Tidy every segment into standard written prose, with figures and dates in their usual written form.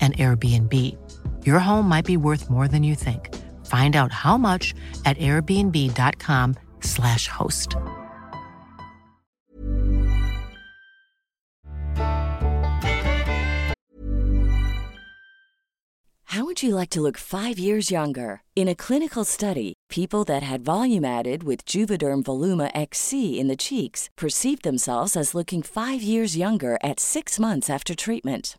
an Airbnb. Your home might be worth more than you think. Find out how much at airbnb.com/host. How would you like to look 5 years younger? In a clinical study, people that had volume added with Juvederm Voluma XC in the cheeks perceived themselves as looking 5 years younger at 6 months after treatment.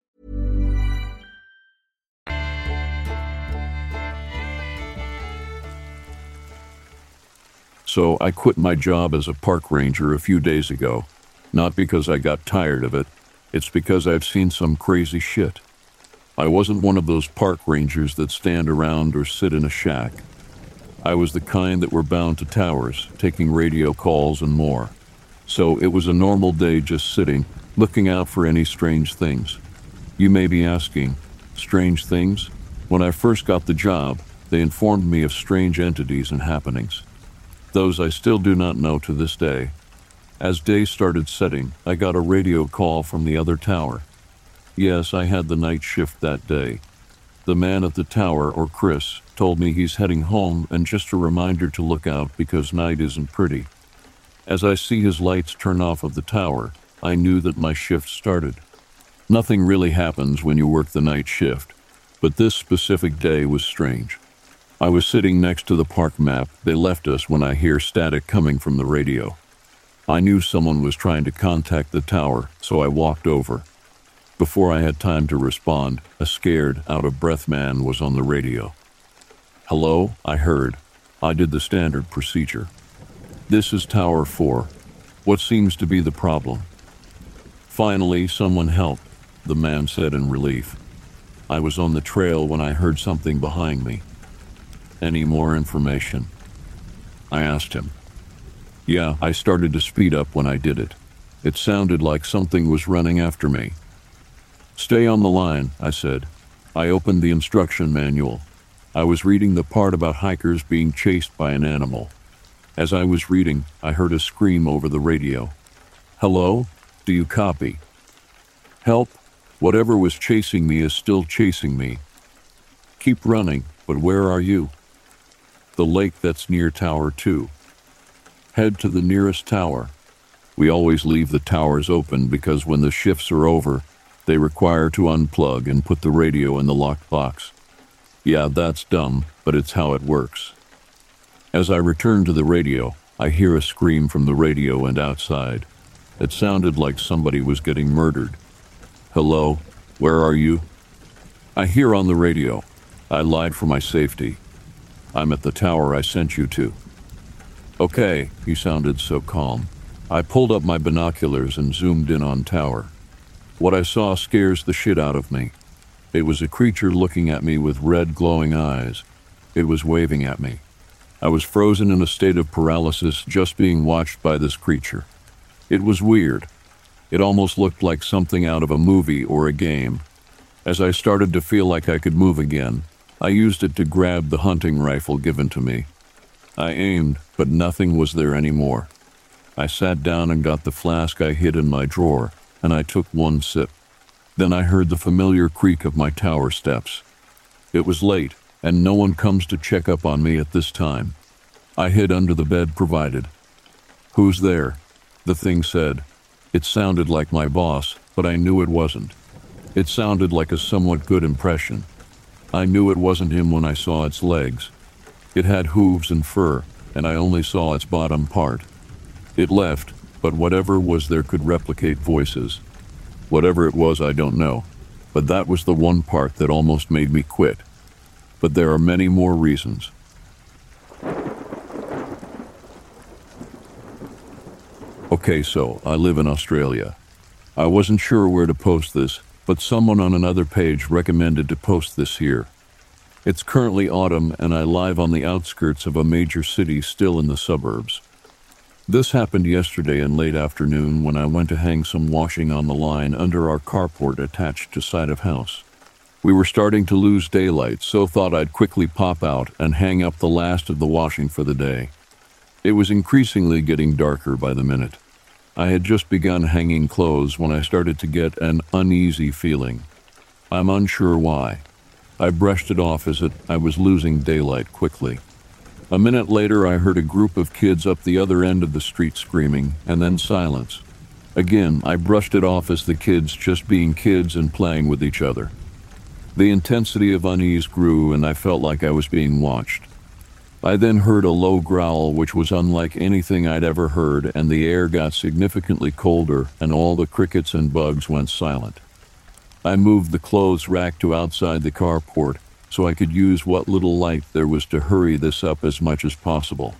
So I quit my job as a park ranger a few days ago, not because I got tired of it, it's because I've seen some crazy shit. I wasn't one of those park rangers that stand around or sit in a shack. I was the kind that were bound to towers, taking radio calls and more. So it was a normal day just sitting, looking out for any strange things. You may be asking, strange things? When I first got the job, they informed me of strange entities and happenings. Those I still do not know to this day. As day started setting, I got a radio call from the other tower. Yes, I had the night shift that day. The man at the tower, or Chris, told me he's heading home and just a reminder to look out because night isn't pretty. As I see his lights turn off of the tower, I knew that my shift started. Nothing really happens when you work the night shift, but this specific day was strange. I was sitting next to the park map they left us when I hear static coming from the radio. I knew someone was trying to contact the tower, so I walked over. Before I had time to respond, a scared, out-of-breath man was on the radio. "Hello," I heard. I did the standard procedure. "This is Tower 4. What seems to be the problem?" "Finally, someone helped," the man said in relief. I was on the trail when I heard something behind me. "Any more information?" I asked him. Yeah, I started to speed up when I did it. It sounded like something was running after me. "Stay on the line," I said. I opened the instruction manual. I was reading the part about hikers being chased by an animal. As I was reading, I heard a scream over the radio. "Hello? Do you copy? Help! Whatever was chasing me is still chasing me. Keep running, but where are you? The lake that's near Tower 2. Head to the nearest tower." We always leave the towers open because when the shifts are over, they require to unplug and put the radio in the locked box. Yeah, that's dumb, but it's how it works. As I return to the radio, I hear a scream from the radio and outside. It sounded like somebody was getting murdered. "Hello, where are you?" I hear on the radio. I lied for my safety. "I'm at the tower I sent you to." "Okay," he sounded so calm. I pulled up my binoculars and zoomed in on tower. What I saw scares the shit out of me. It was a creature looking at me with red glowing eyes. It was waving at me. I was frozen in a state of paralysis just being watched by this creature. It was weird. It almost looked like something out of a movie or a game. As I started to feel like I could move again, I used it to grab the hunting rifle given to me. I aimed, but nothing was there anymore. I sat down and got the flask I hid in my drawer, and I took one sip. Then I heard the familiar creak of my tower steps. It was late, and no one comes to check up on me at this time. I hid under the bed provided. "Who's there?" the thing said. It sounded like my boss, but I knew it wasn't. It sounded like a somewhat good impression. I knew it wasn't him when I saw its legs. It had hooves and fur, and I only saw its bottom part. It left, but whatever was there could replicate voices. Whatever it was, I don't know, but that was the one part that almost made me quit. But there are many more reasons. Okay, so I live in Australia. I wasn't sure where to post this, but someone on another page recommended to post this here. It's currently autumn and I live on the outskirts of a major city still in the suburbs. This happened yesterday in late afternoon when I went to hang some washing on the line under our carport attached to side of house. We were starting to lose daylight, so thought I'd quickly pop out and hang up the last of the washing for the day. It was increasingly getting darker by the minute. I had just begun hanging clothes when I started to get an uneasy feeling. I'm unsure why. I brushed it off as I was losing daylight quickly. A minute later, I heard a group of kids up the other end of the street screaming, and then silence. Again, I brushed it off as the kids just being kids and playing with each other. The intensity of unease grew, and I felt like I was being watched. I then heard a low growl, which was unlike anything I'd ever heard, and the air got significantly colder, and all the crickets and bugs went silent. I moved the clothes rack to outside the carport, so I could use what little light there was to hurry this up as much as possible.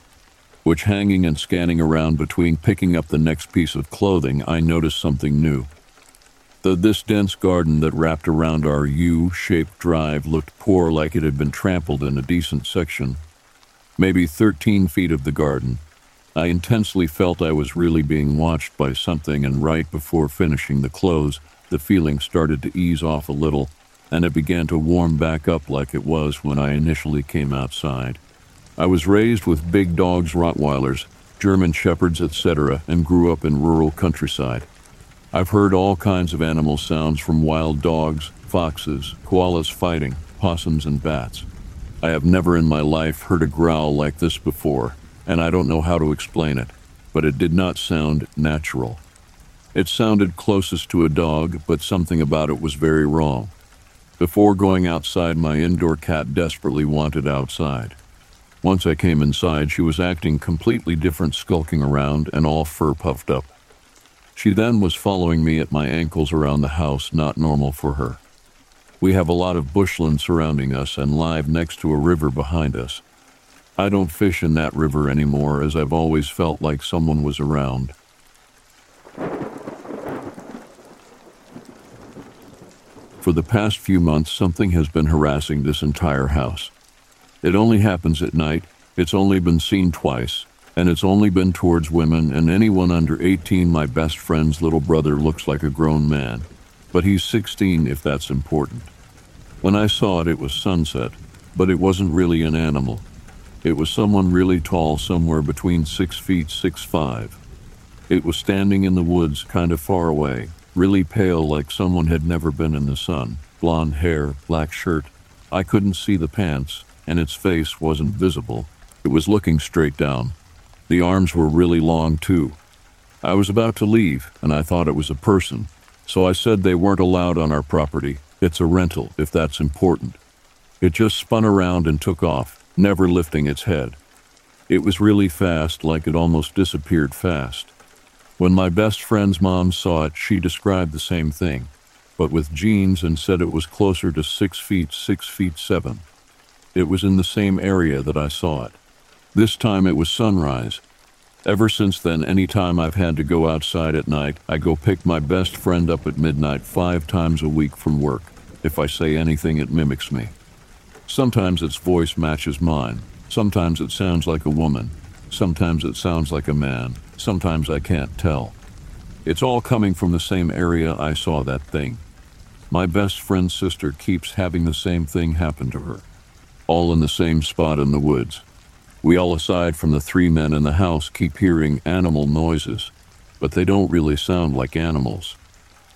Which hanging and scanning around between picking up the next piece of clothing, I noticed something new. This dense garden that wrapped around our U-shaped drive looked poor, like it had been trampled in a decent section. Maybe 13 feet of the garden. I intensely felt I was really being watched by something, and right before finishing the clothes, the feeling started to ease off a little, and it began to warm back up like it was when I initially came outside. I was raised with big dogs, Rottweilers, German Shepherds, etc., and grew up in rural countryside. I've heard all kinds of animal sounds from wild dogs, foxes, koalas fighting, possums and bats. I have never in my life heard a growl like this before, and I don't know how to explain it, but it did not sound natural. It sounded closest to a dog, but something about it was very wrong. Before going outside, my indoor cat desperately wanted outside. Once I came inside, she was acting completely different, skulking around and all fur puffed up. She then was following me at my ankles around the house, not normal for her. We have a lot of bushland surrounding us and live next to a river behind us. I don't fish in that river anymore, as I've always felt like someone was around. For the past few months, something has been harassing this entire house. It only happens at night. It's only been seen twice, and it's only been towards women and anyone under 18. My best friend's little brother looks like a grown man, but he's 16 if that's important. When I saw it, it was Sunset, but it wasn't really an animal. It was someone really tall, somewhere between 6'6", 6'5". It was standing in the woods, kind of far away, really pale, like someone had never been in the sun. Blonde hair, black shirt. I couldn't see the pants, and its face wasn't visible. It was looking straight down. The arms were really long, too. I was about to leave, and I thought it was a person, so I said they weren't allowed on our property. It's a rental, if that's important. It just spun around and took off, never lifting its head. It was really fast, like it almost disappeared fast. When my best friend's mom saw it, she described the same thing, but with jeans, and said it was closer to 6'6", 6'7". It was in the same area that I saw it. This time it was sunrise. Ever since then, any time I've had to go outside at night, I go pick my best friend up at midnight 5 times a week from work. If I say anything, it mimics me. Sometimes its voice matches mine. Sometimes it sounds like a woman. Sometimes it sounds like a man. Sometimes I can't tell. It's all coming from the same area I saw that thing. My best friend's sister keeps having the same thing happen to her, all in the same spot in the woods. We all, aside from the 3 men in the house, keep hearing animal noises, but they don't really sound like animals.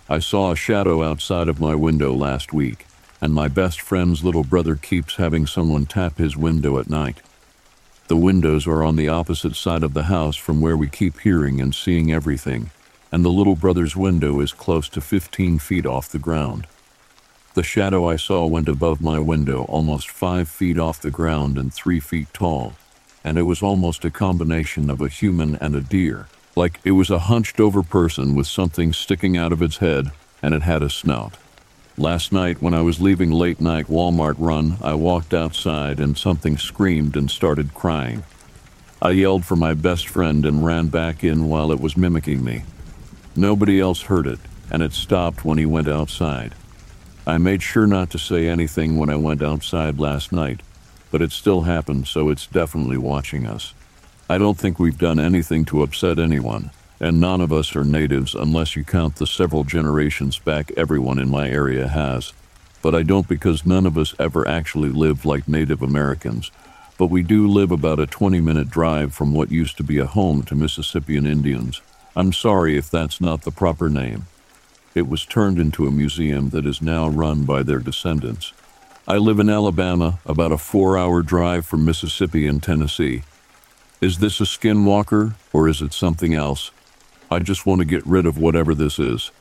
I saw a shadow outside of my window last week, and my best friend's little brother keeps having someone tap his window at night. The windows are on the opposite side of the house from where we keep hearing and seeing everything, and the little brother's window is close to 15 feet off the ground. The shadow I saw went above my window, almost 5 feet off the ground and 3 feet tall, and it was almost a combination of a human and a deer, like it was a hunched-over person with something sticking out of its head, and it had a snout. Last night, when I was leaving late night Walmart run, I walked outside and something screamed and started crying. I yelled for my best friend and ran back in while it was mimicking me. Nobody else heard it, and it stopped when he went outside. I made sure not to say anything when I went outside last night, but it still happened, so it's definitely watching us. I don't think we've done anything to upset anyone, and none of us are natives, unless you count the several generations back everyone in my area has. But I don't, because none of us ever actually lived like Native Americans. But we do live about a 20-minute drive from what used to be a home to Mississippian Indians. I'm sorry if that's not the proper name. It was turned into a museum that is now run by their descendants. I live in Alabama, about a 4-hour drive from Mississippi and Tennessee. Is this a skinwalker, or is it something else? I just want to get rid of whatever this is.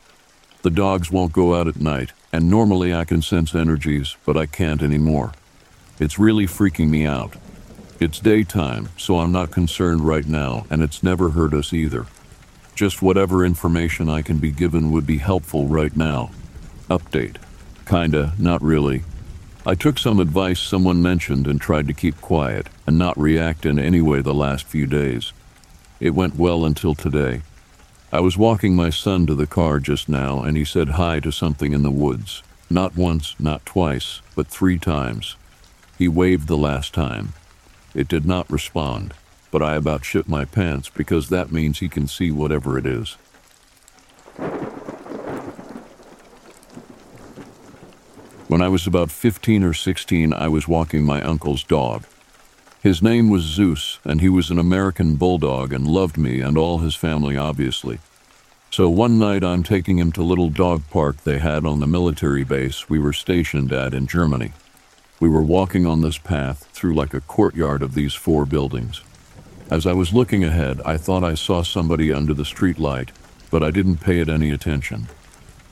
The dogs won't go out at night, and normally I can sense energies, but I can't anymore. It's really freaking me out. It's daytime, so I'm not concerned right now, and it's never hurt us either. Just whatever information I can be given would be helpful right now. Update. Kinda, not really. I took some advice someone mentioned and tried to keep quiet and not react in any way the last few days. It went well until today. I was walking my son to the car just now, and he said hi to something in the woods. Not once, not twice, but 3 times. He waved the last time. It did not respond, but I about shit my pants, because that means he can see whatever it is. When I was about 15 or 16, I was walking my uncle's dog. His name was Zeus, and he was an American bulldog and loved me and all his family, obviously. So one night I'm taking him to little dog park they had on the military base we were stationed at in Germany. We were walking on this path through like a courtyard of these 4 buildings. As I was looking ahead, I thought I saw somebody under the street light, but I didn't pay it any attention.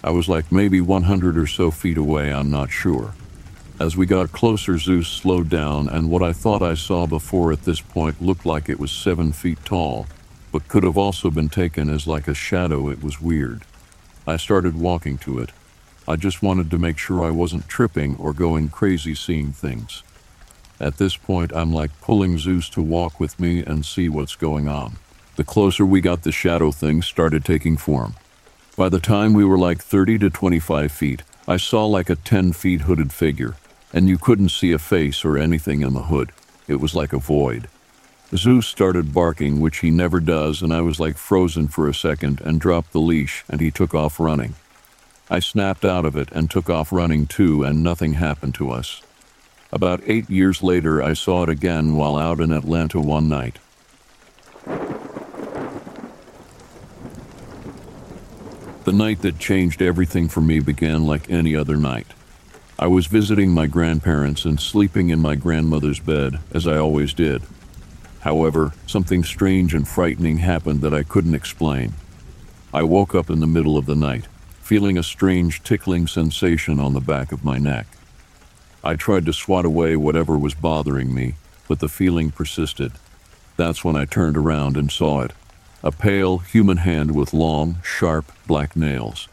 I was like maybe 100 or so feet away, I'm not sure. As we got closer, Zeus slowed down, and what I thought I saw before at this point looked like it was 7 feet tall, but could have also been taken as like a shadow. It was weird. I started walking to it. I just wanted to make sure I wasn't tripping or going crazy seeing things. At this point, I'm like pulling Zeus to walk with me and see what's going on. The closer we got, the shadow thing started taking form. By the time we were like 30 to 25 feet, I saw like a 10-foot hooded figure, and you couldn't see a face or anything in the hood. It was like a void. Zeus started barking, which he never does, and I was like frozen for a second and dropped the leash, and he took off running. I snapped out of it and took off running too, and nothing happened to us. About 8 years later, I saw it again while out in Atlanta one night. The night that changed everything for me began like any other night. I was visiting my grandparents and sleeping in my grandmother's bed, as I always did. However, something strange and frightening happened that I couldn't explain. I woke up in the middle of the night, feeling a strange tickling sensation on the back of my neck. I tried to swat away whatever was bothering me, but the feeling persisted. That's when I turned around and saw it. A pale, human hand with long, sharp, black nails.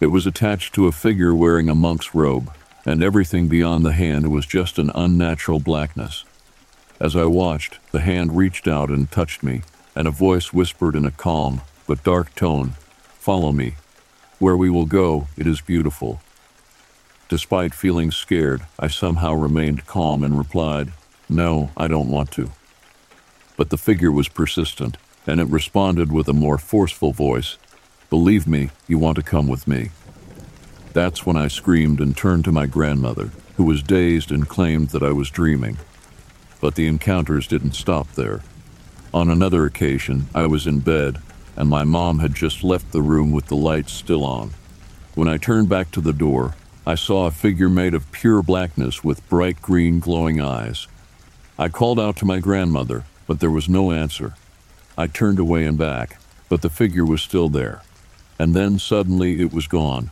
It was attached to a figure wearing a monk's robe, and everything beyond the hand was just an unnatural blackness. As I watched, the hand reached out and touched me, and a voice whispered in a calm but dark tone, "Follow me. Where we will go, it is beautiful." Despite feeling scared, I somehow remained calm and replied, "No, I don't want to." But the figure was persistent, and it responded with a more forceful voice, "Believe me, you want to come with me." That's when I screamed and turned to my grandmother, who was dazed and claimed that I was dreaming. But the encounters didn't stop there. On another occasion, I was in bed, and my mom had just left the room with the lights still on. When I turned back to the door, I saw a figure made of pure blackness with bright green glowing eyes. I called out to my grandmother, but there was no answer. I turned away and back, but the figure was still there. And then suddenly it was gone.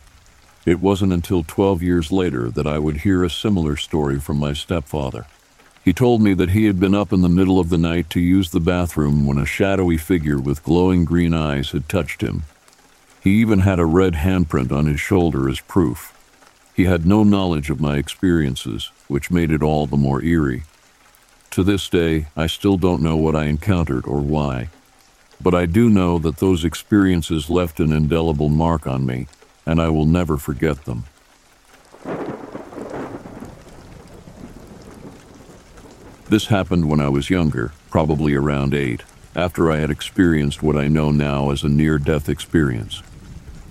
It wasn't until 12 years later that I would hear a similar story from my stepfather. He told me that he had been up in the middle of the night to use the bathroom when a shadowy figure with glowing green eyes had touched him. He even had a red handprint on his shoulder as proof. He had no knowledge of my experiences, which made it all the more eerie. To this day, I still don't know what I encountered or why. But I do know that those experiences left an indelible mark on me, and I will never forget them. This happened when I was younger, probably around 8, after I had experienced what I know now as a near-death experience.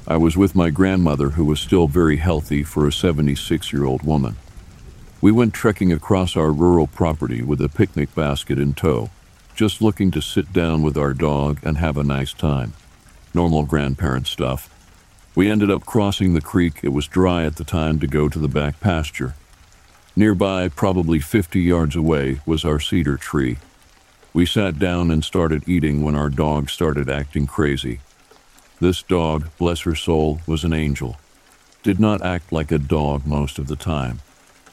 I was with my grandmother, who was still very healthy for a 76-year-old woman. We went trekking across our rural property with a picnic basket in tow, just looking to sit down with our dog and have a nice time. Normal grandparent stuff. We ended up crossing the creek. It was dry at the time, to go to the back pasture. Nearby, probably 50 yards away, was our cedar tree. We sat down and started eating when our dog started acting crazy. This dog, bless her soul, was an angel. Did not act like a dog most of the time.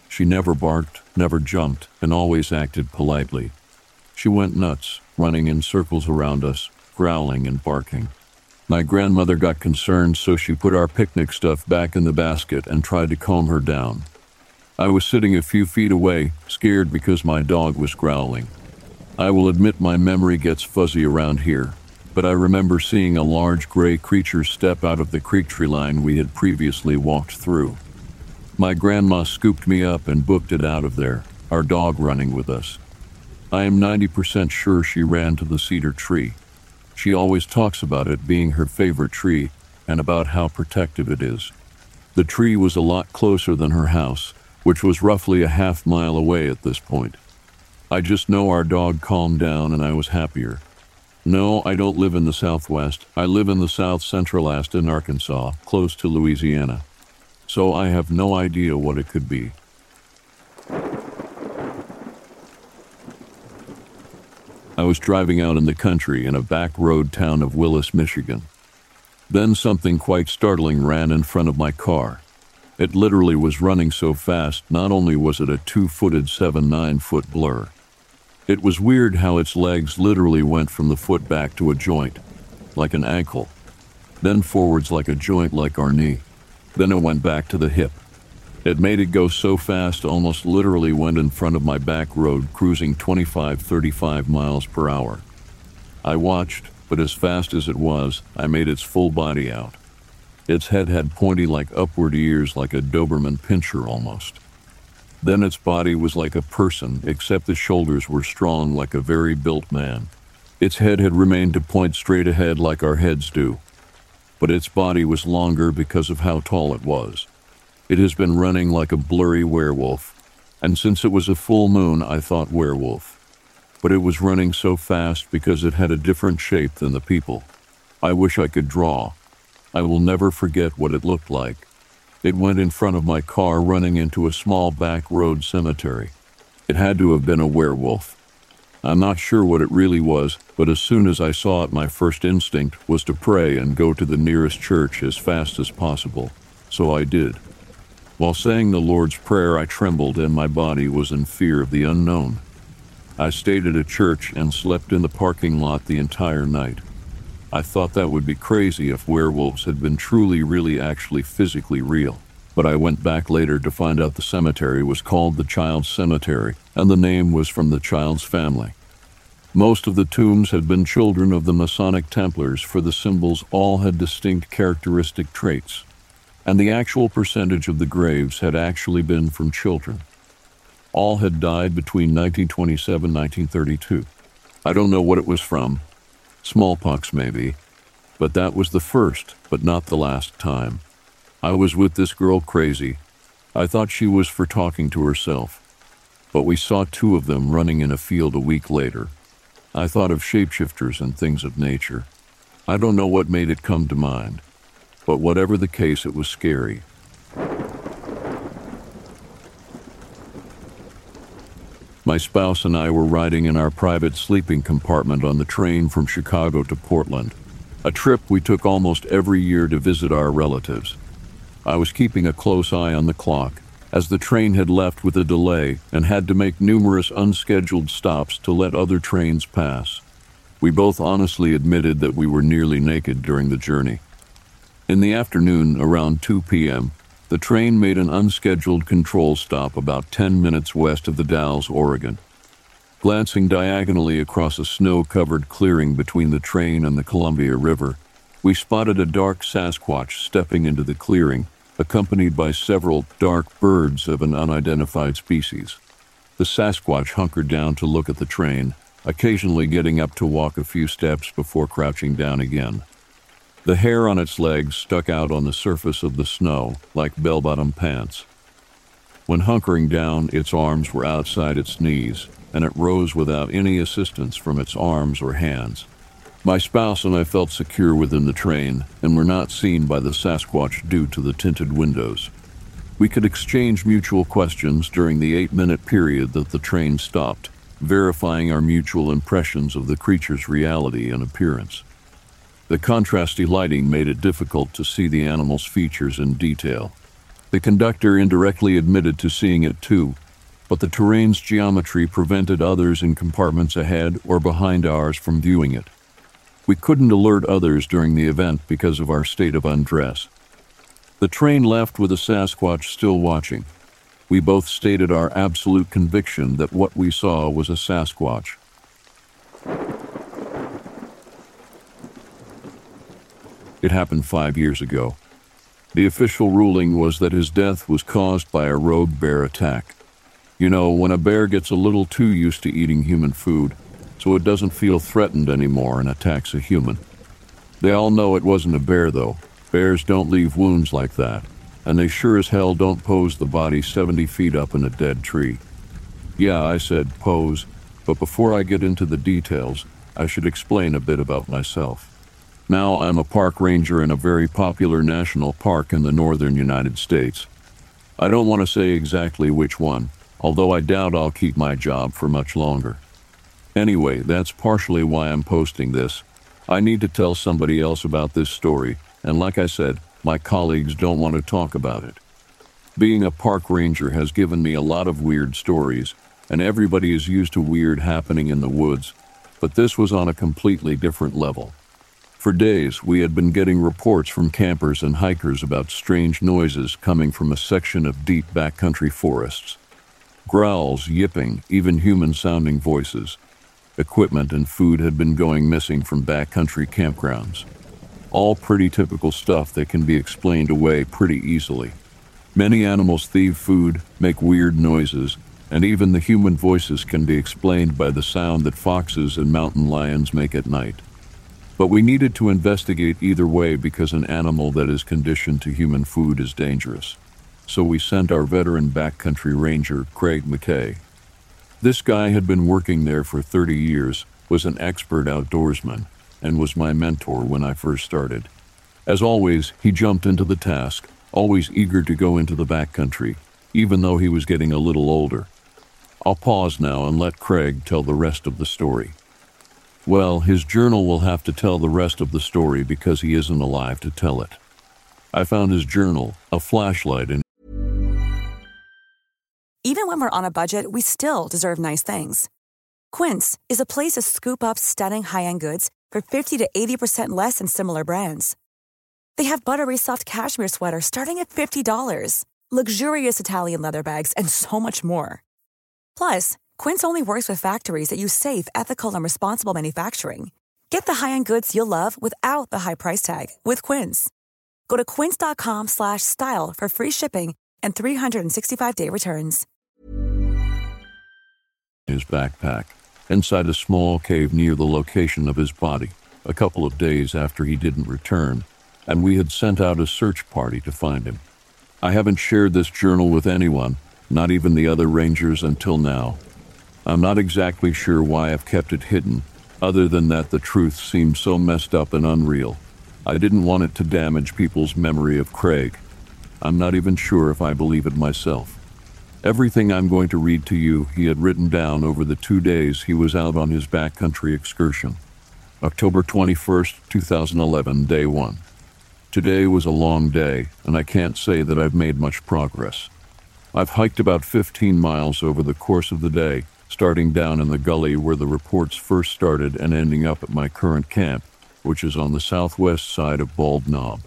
She never barked, never jumped, and always acted politely. She went nuts, running in circles around us, growling and barking. My grandmother got concerned, so she put our picnic stuff back in the basket and tried to calm her down. I was sitting a few feet away, scared because my dog was growling. I will admit my memory gets fuzzy around here, but I remember seeing a large gray creature step out of the creek tree line we had previously walked through. My grandma scooped me up and booked it out of there, our dog running with us. I am 90% sure she ran to the cedar tree. She always talks about it being her favorite tree and about how protective it is. The tree was a lot closer than her house, which was roughly a half mile away at this point. I just know our dog calmed down and I was happier. No, I don't live in the Southwest. I live in the South Central Aston, Arkansas, close to Louisiana. So I have no idea what it could be. I was driving out in the country in a back road town of Willis, Michigan. Then something quite startling ran in front of my car. It literally was running so fast, not only was it a 2-footed 7-9-foot blur. It was weird how its legs literally went from the foot back to a joint, like an ankle. Then forwards like a joint like our knee. Then it went back to the hip. It made it go so fast, almost literally went in front of my back road, cruising 25-35 miles per hour. I watched, but as fast as it was, I made its full body out. Its head had pointy like upward ears, like a Doberman pincher almost. Then its body was like a person, except the shoulders were strong like a very built man. Its head had remained to point straight ahead like our heads do, but its body was longer because of how tall it was. It has been running like a blurry werewolf, and since it was a full moon, I thought werewolf. But it was running so fast because it had a different shape than the people. I wish I could draw. I will never forget what it looked like. It went in front of my car, running into a small back road cemetery. It had to have been a werewolf. I'm not sure what it really was, but as soon as I saw it, my first instinct was to pray and go to the nearest church as fast as possible. So I did. While saying the Lord's Prayer, I trembled and my body was in fear of the unknown. I stayed at a church and slept in the parking lot the entire night. I thought that would be crazy if werewolves had been truly, really, actually physically real. But I went back later to find out the cemetery was called the Child's Cemetery, and the name was from the Child's family. Most of the tombs had been children of the Masonic Templars, for the symbols all had distinct characteristic traits, and the actual percentage of the graves had actually been from children. All had died between 1927 and 1932. I don't know what it was from. Smallpox maybe, but that was the first, but not the last time. I was with this girl crazy. I thought she was for talking to herself, but we saw two of them running in a field a week later. I thought of shapeshifters and things of nature. I don't know what made it come to mind, but whatever the case, it was scary. My spouse and I were riding in our private sleeping compartment on the train from Chicago to Portland, a trip we took almost every year to visit our relatives. I was keeping a close eye on the clock, as the train had left with a delay and had to make numerous unscheduled stops to let other trains pass. We both honestly admitted that we were nearly naked during the journey. In the afternoon, around 2 p.m., the train made an unscheduled control stop about 10 minutes west of the Dalles, Oregon. Glancing diagonally across a snow-covered clearing between the train and the Columbia River, we spotted a dark Sasquatch stepping into the clearing, accompanied by several dark birds of an unidentified species. The Sasquatch hunkered down to look at the train, occasionally getting up to walk a few steps before crouching down again. The hair on its legs stuck out on the surface of the snow like bell-bottom pants. When hunkering down, its arms were outside its knees, and it rose without any assistance from its arms or hands. My spouse and I felt secure within the train and were not seen by the Sasquatch due to the tinted windows. We could exchange mutual questions during the 8-minute period that the train stopped, verifying our mutual impressions of the creature's reality and appearance. The contrasty lighting made it difficult to see the animal's features in detail. The conductor indirectly admitted to seeing it too, but the terrain's geometry prevented others in compartments ahead or behind ours from viewing it. We couldn't alert others during the event because of our state of undress. The train left with the Sasquatch still watching. We both stated our absolute conviction that what we saw was a Sasquatch. It happened 5 years ago. The official ruling was that his death was caused by a rogue bear attack. You know, when a bear gets a little too used to eating human food, so it doesn't feel threatened anymore and attacks a human. They all know it wasn't a bear, though. Bears don't leave wounds like that, and they sure as hell don't pose the body 70 feet up in a dead tree. Yeah, I said pose, but before I get into the details, I should explain a bit about myself. Now I'm a park ranger in a very popular national park in the northern United States. I don't want to say exactly which one, although I doubt I'll keep my job for much longer. Anyway, that's partially why I'm posting this. I need to tell somebody else about this story, and like I said, my colleagues don't want to talk about it. Being a park ranger has given me a lot of weird stories, and everybody is used to weird happening in the woods, but this was on a completely different level. For days, we had been getting reports from campers and hikers about strange noises coming from a section of deep backcountry forests. Growls, yipping, even human-sounding voices. Equipment and food had been going missing from backcountry campgrounds. All pretty typical stuff that can be explained away pretty easily. Many animals thieve food, make weird noises, and even the human voices can be explained by the sound that foxes and mountain lions make at night. But we needed to investigate either way because an animal that is conditioned to human food is dangerous. So we sent our veteran backcountry ranger, Craig McKay. This guy had been working there for 30 years, was an expert outdoorsman, and was my mentor when I first started. As always, he jumped into the task, always eager to go into the backcountry, even though he was getting a little older. I'll pause now and let Craig tell the rest of the story. Well, his journal will have to tell the rest of the story because he isn't alive to tell it. I found his journal, a flashlight, and even when we're on a budget, we still deserve nice things. Quince is a place to scoop up stunning high-end goods for 50 to 80% less than similar brands. They have buttery soft cashmere sweaters starting at $50, luxurious Italian leather bags, and so much more. Plus, Quince only works with factories that use safe, ethical, and responsible manufacturing. Get the high-end goods you'll love without the high price tag with Quince. Go to quince.com/style for free shipping and 365-day returns. His backpack, inside a small cave near the location of his body, a couple of days after he didn't return, and we had sent out a search party to find him. I haven't shared this journal with anyone, not even the other rangers until now. I'm not exactly sure why I've kept it hidden, other than that the truth seemed so messed up and unreal. I didn't want it to damage people's memory of Craig. I'm not even sure if I believe it myself. Everything I'm going to read to you he had written down over the 2 days he was out on his backcountry excursion. October 21st, 2011, day one. Today was a long day, and I can't say that I've made much progress. I've hiked about 15 miles over the course of the day, starting down in the gully where the reports first started and ending up at my current camp, which is on the southwest side of Bald Knob.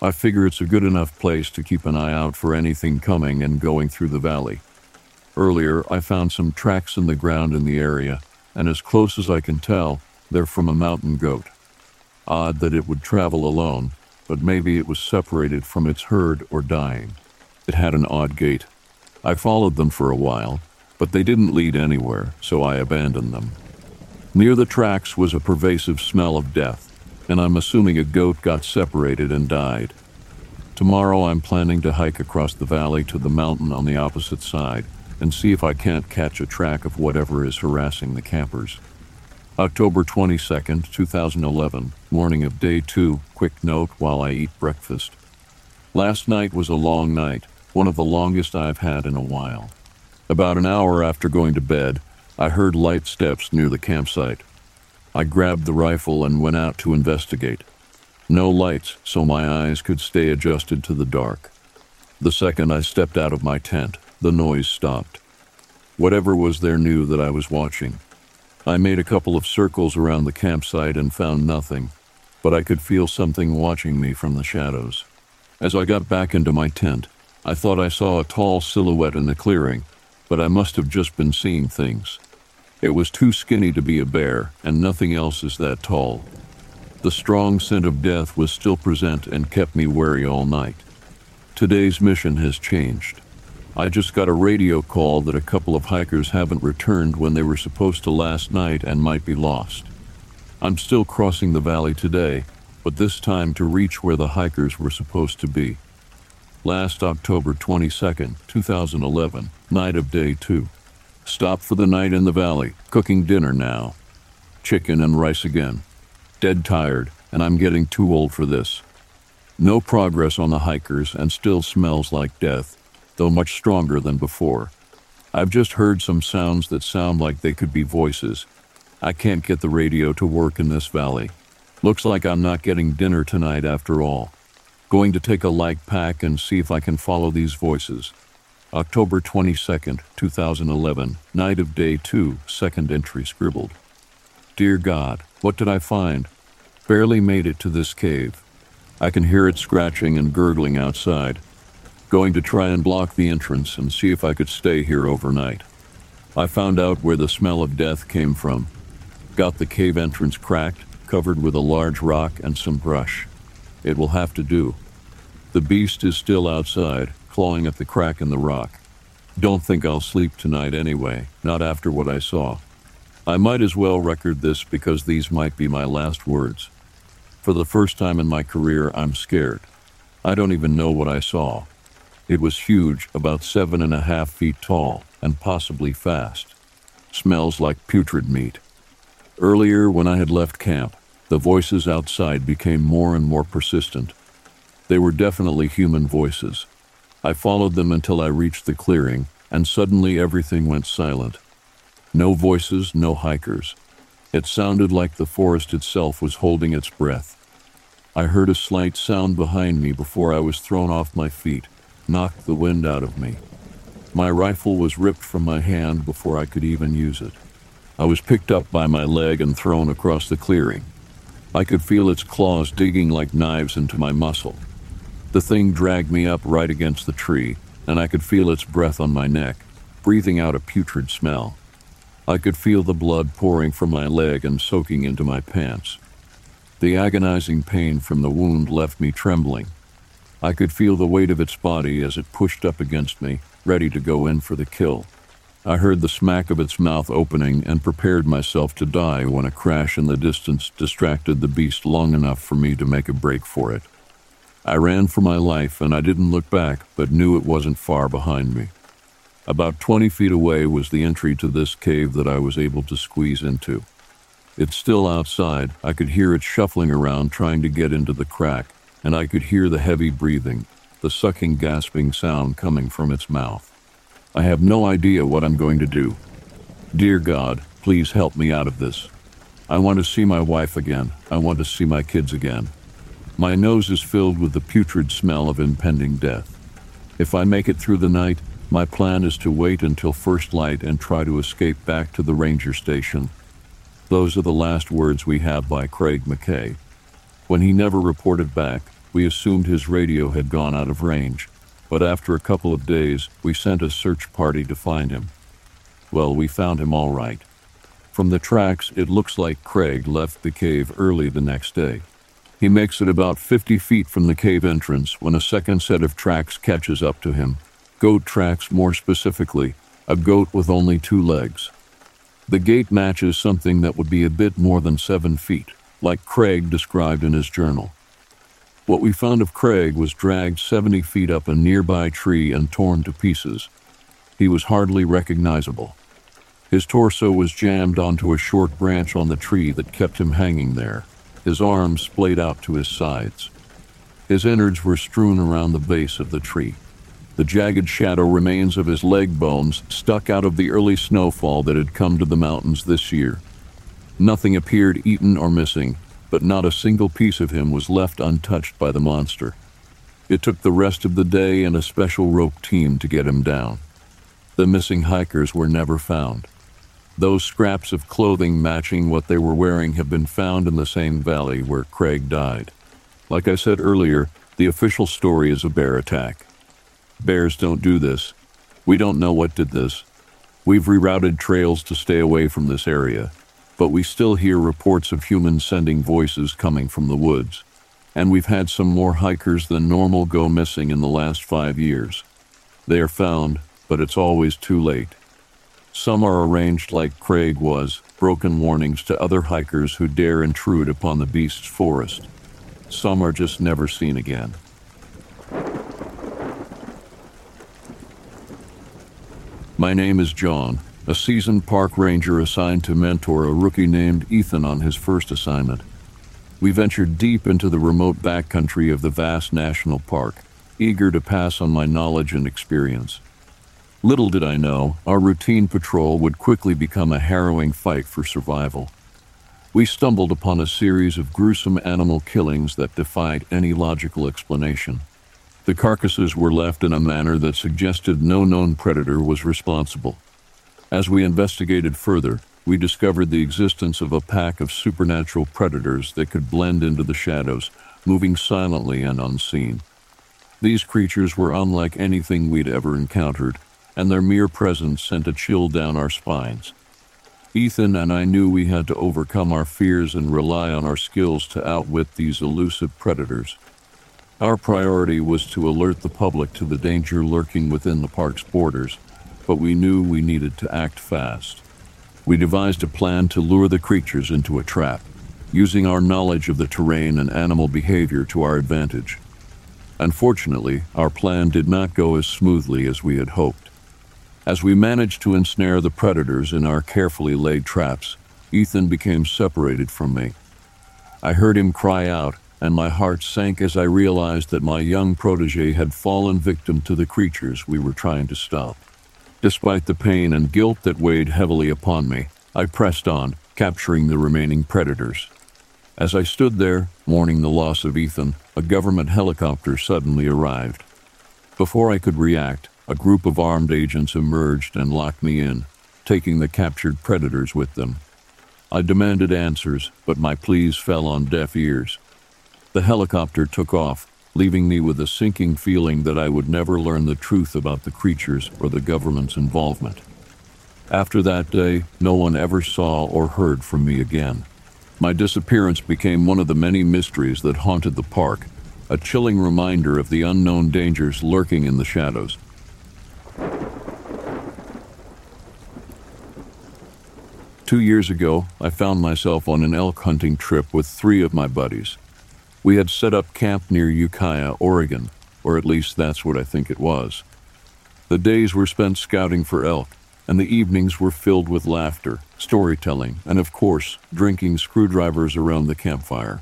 I figure it's a good enough place to keep an eye out for anything coming and going through the valley. Earlier, I found some tracks in the ground in the area, and as close as I can tell, they're from a mountain goat. Odd that it would travel alone, but maybe it was separated from its herd or dying. It had an odd gait. I followed them for a while, but they didn't lead anywhere, so I abandoned them. Near the tracks was a pervasive smell of death, and I'm assuming a goat got separated and died. Tomorrow I'm planning to hike across the valley to the mountain on the opposite side and see if I can't catch a track of whatever is harassing the campers. October 22nd, 2011, morning of day two, quick note while I eat breakfast. Last night was a long night, one of the longest I've had in a while. About an hour after going to bed, I heard light steps near the campsite. I grabbed the rifle and went out to investigate. No lights, so my eyes could stay adjusted to the dark. The second I stepped out of my tent, the noise stopped. Whatever was there knew that I was watching. I made a couple of circles around the campsite and found nothing, but I could feel something watching me from the shadows. As I got back into my tent, I thought I saw a tall silhouette in the clearing, but I must have just been seeing things. It was too skinny to be a bear, and nothing else is that tall. The strong scent of death was still present and kept me wary all night. Today's mission has changed. I just got a radio call that a couple of hikers haven't returned when they were supposed to last night and might be lost. I'm still crossing the valley today, but this time to reach where the hikers were supposed to be. Last October 22nd, 2011, night of day two. Stop for the night in the valley, cooking dinner now. Chicken and rice again. Dead tired, and I'm getting too old for this. No progress on the hikers and still smells like death, though much stronger than before. I've just heard some sounds that sound like they could be voices. I can't get the radio to work in this valley. Looks like I'm not getting dinner tonight after all. Going to take a light pack and see if I can follow these voices. October 22nd, 2011, night of day two, second entry scribbled. Dear God, what did I find? Barely made it to this cave. I can hear it scratching and gurgling outside. Going to try and block the entrance and see if I could stay here overnight. I found out where the smell of death came from. Got the cave entrance cracked, covered with a large rock and some brush. It will have to do. The beast is still outside, clawing at the crack in the rock. Don't think I'll sleep tonight anyway, not after what I saw. I might as well record this because these might be my last words. For the first time in my career, I'm scared. I don't even know what I saw. It was huge, about 7.5 feet tall, and possibly fast. Smells like putrid meat. Earlier, when I had left camp, the voices outside became more and more persistent. They were definitely human voices. I followed them until I reached the clearing, and suddenly everything went silent. No voices, no hikers. It sounded like the forest itself was holding its breath. I heard a slight sound behind me before I was thrown off my feet, knocked the wind out of me. My rifle was ripped from my hand before I could even use it. I was picked up by my leg and thrown across the clearing. I could feel its claws digging like knives into my muscle. The thing dragged me up right against the tree, and I could feel its breath on my neck, breathing out a putrid smell. I could feel the blood pouring from my leg and soaking into my pants. The agonizing pain from the wound left me trembling. I could feel the weight of its body as it pushed up against me, ready to go in for the kill. I heard the smack of its mouth opening and prepared myself to die when a crash in the distance distracted the beast long enough for me to make a break for it. I ran for my life, and I didn't look back, but knew it wasn't far behind me. About 20 feet away was the entry to this cave that I was able to squeeze into. It's still outside. I could hear it shuffling around trying to get into the crack, and I could hear the heavy breathing, the sucking, gasping sound coming from its mouth. I have no idea what I'm going to do. Dear God, please help me out of this. I want to see my wife again. I want to see my kids again. My nose is filled with the putrid smell of impending death. If I make it through the night, my plan is to wait until first light and try to escape back to the ranger station. Those are the last words we have by Craig McKay. When he never reported back, we assumed his radio had gone out of range, but after a couple of days, we sent a search party to find him. Well, we found him all right. From the tracks, it looks like Craig left the cave early the next day. He makes it about 50 feet from the cave entrance when a second set of tracks catches up to him. Goat tracks, more specifically, a goat with only 2 legs. The gait matches something that would be a bit more than 7 feet, like Craig described in his journal. What we found of Craig was dragged 70 feet up a nearby tree and torn to pieces. He was hardly recognizable. His torso was jammed onto a short branch on the tree that kept him hanging there, his arms splayed out to his sides. His innards were strewn around the base of the tree. The jagged shadow remains of his leg bones stuck out of the early snowfall that had come to the mountains this year. Nothing appeared eaten or missing, but not a single piece of him was left untouched by the monster. It took the rest of the day and a special rope team to get him down. The missing hikers were never found. Those scraps of clothing matching what they were wearing have been found in the same valley where Craig died. Like I said earlier, the official story is a bear attack. Bears don't do this. We don't know what did this. We've rerouted trails to stay away from this area, but we still hear reports of humans sending voices coming from the woods. And we've had some more hikers than normal go missing in the last 5 years. They are found, but it's always too late. Some are arranged like Craig was, broken warnings to other hikers who dare intrude upon the beast's forest. Some are just never seen again. My name is John, a seasoned park ranger assigned to mentor a rookie named Ethan on his first assignment. We ventured deep into the remote backcountry of the vast national park, eager to pass on my knowledge and experience. Little did I know, our routine patrol would quickly become a harrowing fight for survival. We stumbled upon a series of gruesome animal killings that defied any logical explanation. The carcasses were left in a manner that suggested no known predator was responsible. As we investigated further, we discovered the existence of a pack of supernatural predators that could blend into the shadows, moving silently and unseen. These creatures were unlike anything we'd ever encountered, and their mere presence sent a chill down our spines. Ethan and I knew we had to overcome our fears and rely on our skills to outwit these elusive predators. Our priority was to alert the public to the danger lurking within the park's borders, but we knew we needed to act fast. We devised a plan to lure the creatures into a trap, using our knowledge of the terrain and animal behavior to our advantage. Unfortunately, our plan did not go as smoothly as we had hoped. As we managed to ensnare the predators in our carefully laid traps, Ethan became separated from me. I heard him cry out, and my heart sank as I realized that my young protege had fallen victim to the creatures we were trying to stop. Despite the pain and guilt that weighed heavily upon me, I pressed on, capturing the remaining predators. As I stood there, mourning the loss of Ethan, a government helicopter suddenly arrived. Before I could react, a group of armed agents emerged and locked me in, taking the captured predators with them. I demanded answers, but my pleas fell on deaf ears. The helicopter took off, leaving me with a sinking feeling that I would never learn the truth about the creatures or the government's involvement. After that day, no one ever saw or heard from me again. My disappearance became one of the many mysteries that haunted the park, a chilling reminder of the unknown dangers lurking in the shadows. Two years ago, I found myself on an elk hunting trip with three of my buddies. We had set up camp near Ukiah, Oregon, or at least that's what I think it was. The days were spent scouting for elk, and the evenings were filled with laughter, storytelling, and of course, drinking screwdrivers around the campfire.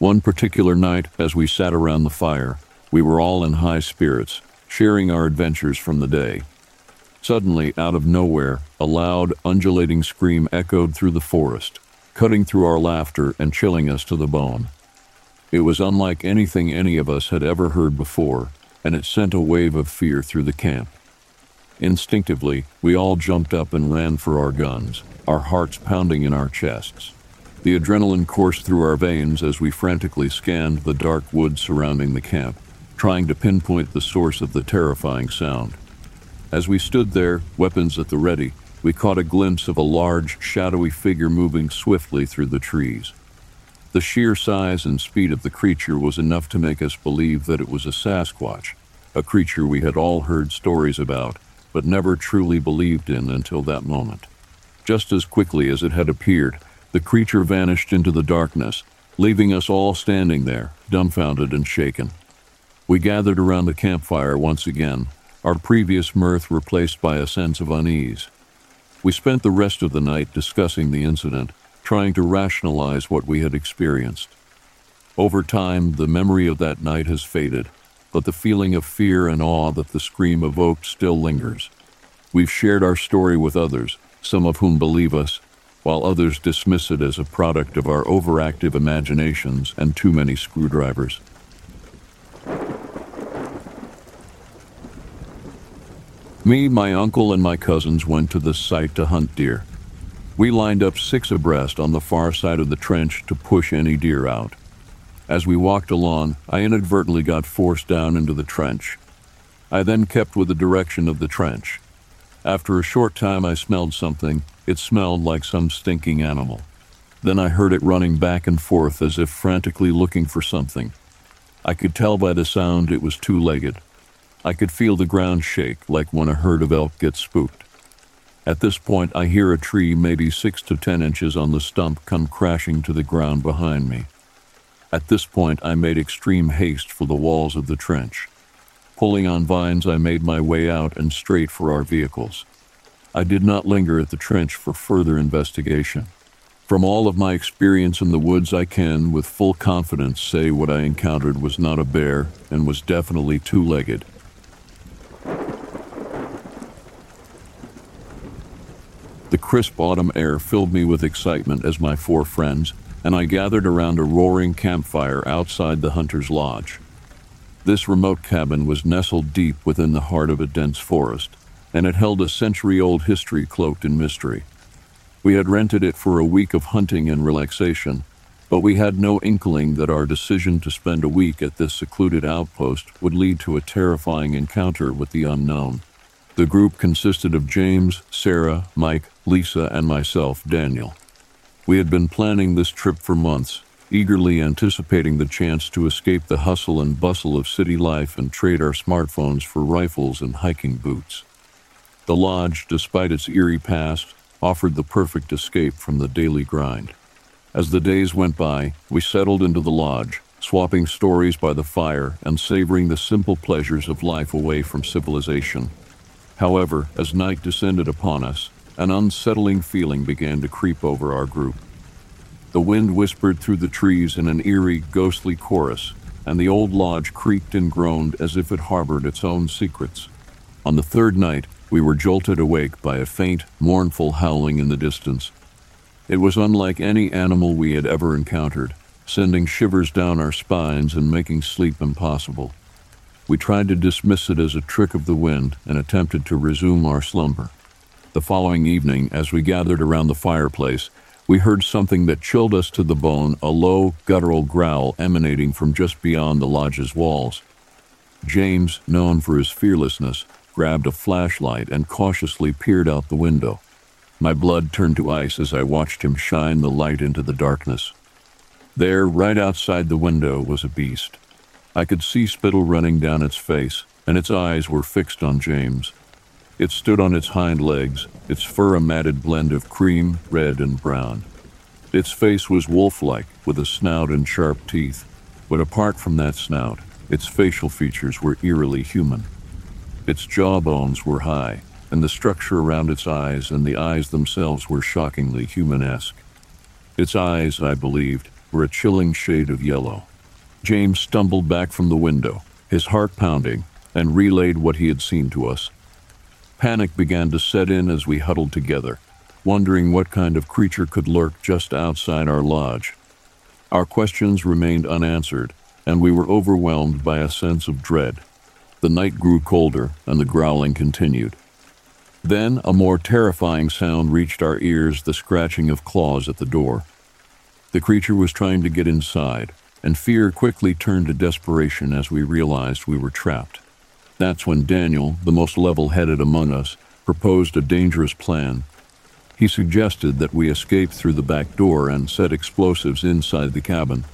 One particular night, as we sat around the fire, we were all in high spirits, sharing our adventures from the day. Suddenly, out of nowhere, a loud, undulating scream echoed through the forest, cutting through our laughter and chilling us to the bone. It was unlike anything any of us had ever heard before, and it sent a wave of fear through the camp. Instinctively, we all jumped up and ran for our guns, our hearts pounding in our chests. The adrenaline coursed through our veins as we frantically scanned the dark woods surrounding the camp, trying to pinpoint the source of the terrifying sound. As we stood there, weapons at the ready, we caught a glimpse of a large, shadowy figure moving swiftly through the trees. The sheer size and speed of the creature was enough to make us believe that it was a Sasquatch, a creature we had all heard stories about, but never truly believed in until that moment. Just as quickly as it had appeared, the creature vanished into the darkness, leaving us all standing there, dumbfounded and shaken. We gathered around the campfire once again, our previous mirth replaced by a sense of unease. We spent the rest of the night discussing the incident, trying to rationalize what we had experienced. Over time, the memory of that night has faded, but the feeling of fear and awe that the scream evoked still lingers. We've shared our story with others, some of whom believe us, while others dismiss it as a product of our overactive imaginations and too many screwdrivers. Me, my uncle, and my cousins went to this site to hunt deer. We lined up six abreast on the far side of the trench to push any deer out. As we walked along, I inadvertently got forced down into the trench. I then kept with the direction of the trench. After a short time, I smelled something. It smelled like some stinking animal. Then I heard it running back and forth as if frantically looking for something. I could tell by the sound it was two-legged. I could feel the ground shake like when a herd of elk gets spooked. At this point, I hear a tree maybe 6 to 10 inches on the stump come crashing to the ground behind me. At this point, I made extreme haste for the walls of the trench. Pulling on vines, I made my way out and straight for our vehicles. I did not linger at the trench for further investigation. From all of my experience in the woods, I can, with full confidence, say what I encountered was not a bear and was definitely two-legged. The crisp autumn air filled me with excitement as my four friends and I gathered around a roaring campfire outside the hunter's lodge. This remote cabin was nestled deep within the heart of a dense forest, and it held a century-old history cloaked in mystery. We had rented it for a week of hunting and relaxation, but we had no inkling that our decision to spend a week at this secluded outpost would lead to a terrifying encounter with the unknown. The group consisted of James, Sarah, Mike, Lisa, and myself, Daniel. We had been planning this trip for months, eagerly anticipating the chance to escape the hustle and bustle of city life and trade our smartphones for rifles and hiking boots. The lodge, despite its eerie past, offered the perfect escape from the daily grind. As the days went by, we settled into the lodge, swapping stories by the fire and savoring the simple pleasures of life away from civilization. However, as night descended upon us, an unsettling feeling began to creep over our group. The wind whispered through the trees in an eerie, ghostly chorus, and the old lodge creaked and groaned as if it harbored its own secrets. On the third night, we were jolted awake by a faint, mournful howling in the distance. It was unlike any animal we had ever encountered, sending shivers down our spines and making sleep impossible. We tried to dismiss it as a trick of the wind and attempted to resume our slumber. The following evening, as we gathered around the fireplace, we heard something that chilled us to the bone, a low, guttural growl emanating from just beyond the lodge's walls. James, known for his fearlessness, grabbed a flashlight and cautiously peered out the window. My blood turned to ice as I watched him shine the light into the darkness. There, right outside the window, was a beast. I could see spittle running down its face, and its eyes were fixed on James. It stood on its hind legs, its fur a matted blend of cream, red, and brown. Its face was wolf-like, with a snout and sharp teeth, but apart from that snout, its facial features were eerily human. Its jawbones were high, and the structure around its eyes and the eyes themselves were shockingly human-esque. Its eyes, I believed, were a chilling shade of yellow. James stumbled back from the window, his heart pounding, and relayed what he had seen to us. Panic began to set in as we huddled together, wondering what kind of creature could lurk just outside our lodge. Our questions remained unanswered, and we were overwhelmed by a sense of dread. The night grew colder, and the growling continued. Then a more terrifying sound reached our ears, the scratching of claws at the door. The creature was trying to get inside, and fear quickly turned to desperation as we realized we were trapped. That's when Daniel, the most level-headed among us, proposed a dangerous plan. He suggested that we escape through the back door and set explosives inside the cabin.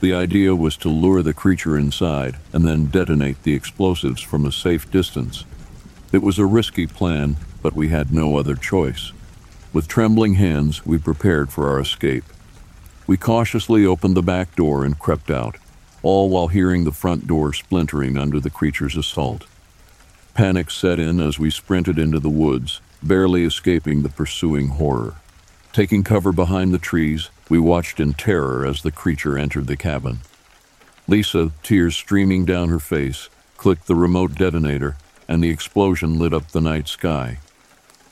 The idea was to lure the creature inside and then detonate the explosives from a safe distance. It was a risky plan, but we had no other choice. With trembling hands, we prepared for our escape. We cautiously opened the back door and crept out, all while hearing the front door splintering under the creature's assault. Panic set in as we sprinted into the woods, barely escaping the pursuing horror. Taking cover behind the trees, we watched in terror as the creature entered the cabin. Lisa, tears streaming down her face, clicked the remote detonator, and the explosion lit up the night sky.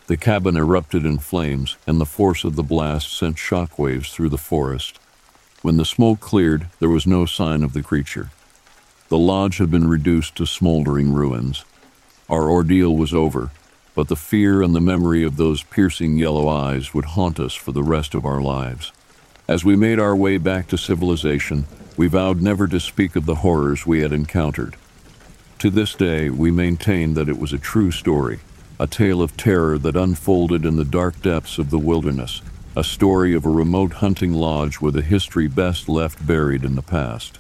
The cabin erupted in flames, and the force of the blast sent shockwaves through the forest. When the smoke cleared, there was no sign of the creature. The lodge had been reduced to smoldering ruins. Our ordeal was over, but the fear and the memory of those piercing yellow eyes would haunt us for the rest of our lives. As we made our way back to civilization, we vowed never to speak of the horrors we had encountered. To this day, we maintain that it was a true story, a tale of terror that unfolded in the dark depths of the wilderness, a story of a remote hunting lodge with a history best left buried in the past.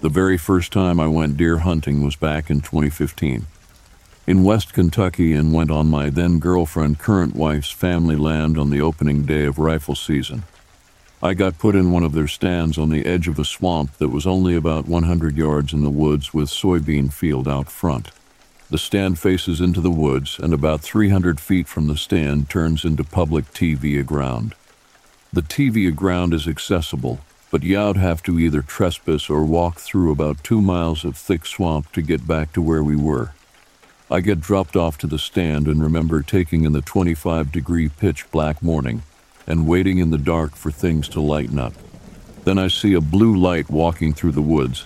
The very first time I went deer hunting was back in 2015. In West Kentucky, and went on my then-girlfriend, current wife's family land on the opening day of rifle season. I got put in one of their stands on the edge of a swamp that was only about 100 yards in the woods with soybean field out front. The stand faces into the woods, and about 300 feet from the stand turns into public TVA ground. The TVA ground is accessible, but you'd have to either trespass or walk through about 2 miles of thick swamp to get back to where we were. I get dropped off to the stand and remember taking in the 25-degree pitch black morning and waiting in the dark for things to lighten up. Then I see a blue light walking through the woods.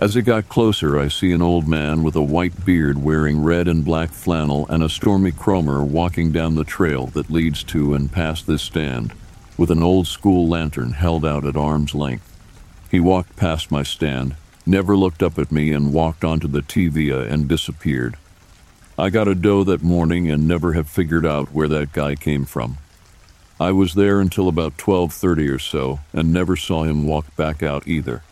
As it got closer, I see an old man with a white beard wearing red and black flannel and a stormy chromer walking down the trail that leads to and past this stand, with an old-school lantern held out at arm's length. He walked past my stand, never looked up at me, and walked onto the TVA and disappeared. I got a dough that morning and never have figured out where that guy came from. I was there until about 12:30 or so and never saw him walk back out either.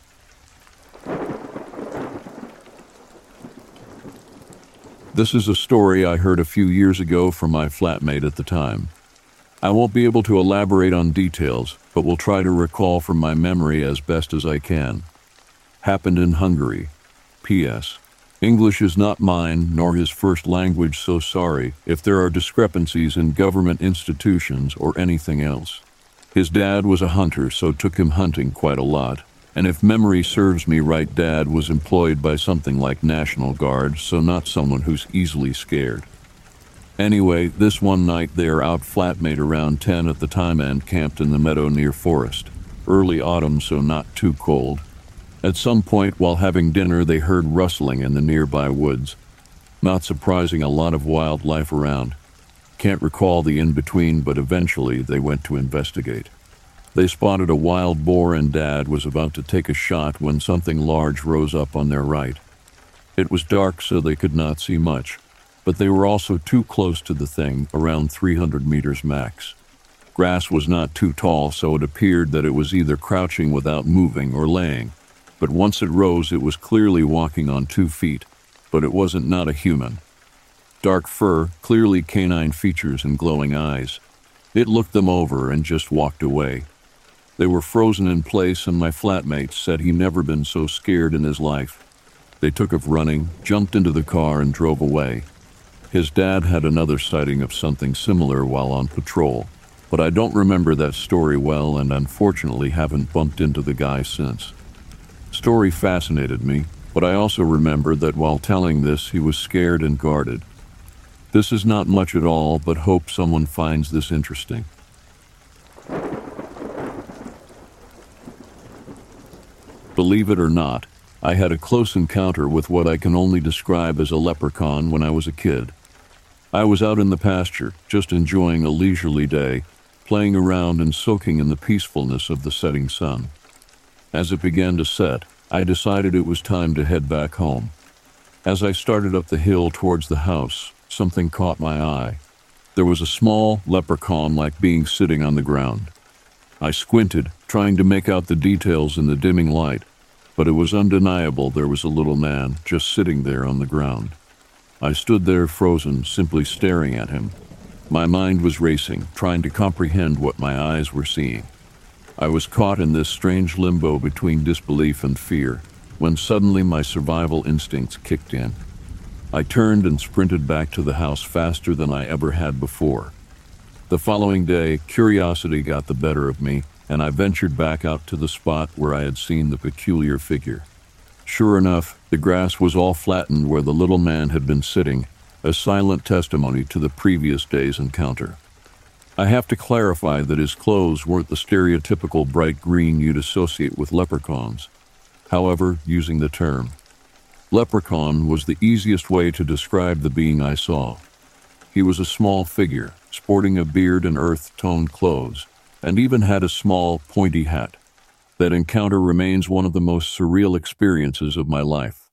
This is a story I heard a few years ago from my flatmate at the time. I won't be able to elaborate on details, but will try to recall from my memory as best as I can. Happened in Hungary. P.S. English is not mine, nor his first language, so sorry if there are discrepancies in government institutions or anything else. His dad was a hunter, so took him hunting quite a lot. And if memory serves me right, Dad was employed by something like National Guard, so not someone who's easily scared. Anyway, this one night they are out flatmate around 10 at the time and camped in the meadow near forest. Early autumn, so not too cold. At some point while having dinner, they heard rustling in the nearby woods. Not surprising, a lot of wildlife around. Can't recall the in-between, but eventually they went to investigate. They spotted a wild boar and Dad was about to take a shot when something large rose up on their right. It was dark, so they could not see much, but they were also too close to the thing, around 300 meters max. Grass was not too tall, so it appeared that it was either crouching without moving or laying. But once it rose, it was clearly walking on 2 feet, but it wasn't not a human. Dark fur, clearly canine features and glowing eyes. It looked them over and just walked away. They were frozen in place, and my flatmate said he never been so scared in his life. They took of running, jumped into the car, and drove away. His dad had another sighting of something similar while on patrol, but I don't remember that story well and unfortunately haven't bumped into the guy since. Story fascinated me, but I also remember that while telling this, he was scared and guarded. This is not much at all, but hope someone finds this interesting. Believe it or not, I had a close encounter with what I can only describe as a leprechaun when I was a kid. I was out in the pasture, just enjoying a leisurely day, playing around and soaking in the peacefulness of the setting sun. As it began to set, I decided it was time to head back home. As I started up the hill towards the house, something caught my eye. There was a small leprechaun-like being sitting on the ground. I squinted, trying to make out the details in the dimming light, but it was undeniable there was a little man just sitting there on the ground. I stood there frozen, simply staring at him. My mind was racing, trying to comprehend what my eyes were seeing. I was caught in this strange limbo between disbelief and fear, when suddenly my survival instincts kicked in. I turned and sprinted back to the house faster than I ever had before. The following day, curiosity got the better of me, and I ventured back out to the spot where I had seen the peculiar figure. Sure enough, the grass was all flattened where the little man had been sitting, a silent testimony to the previous day's encounter. I have to clarify that his clothes weren't the stereotypical bright green you'd associate with leprechauns. However, using the term leprechaun was the easiest way to describe the being I saw. He was a small figure, sporting a beard and earth-toned clothes, and even had a small, pointy hat. That encounter remains one of the most surreal experiences of my life.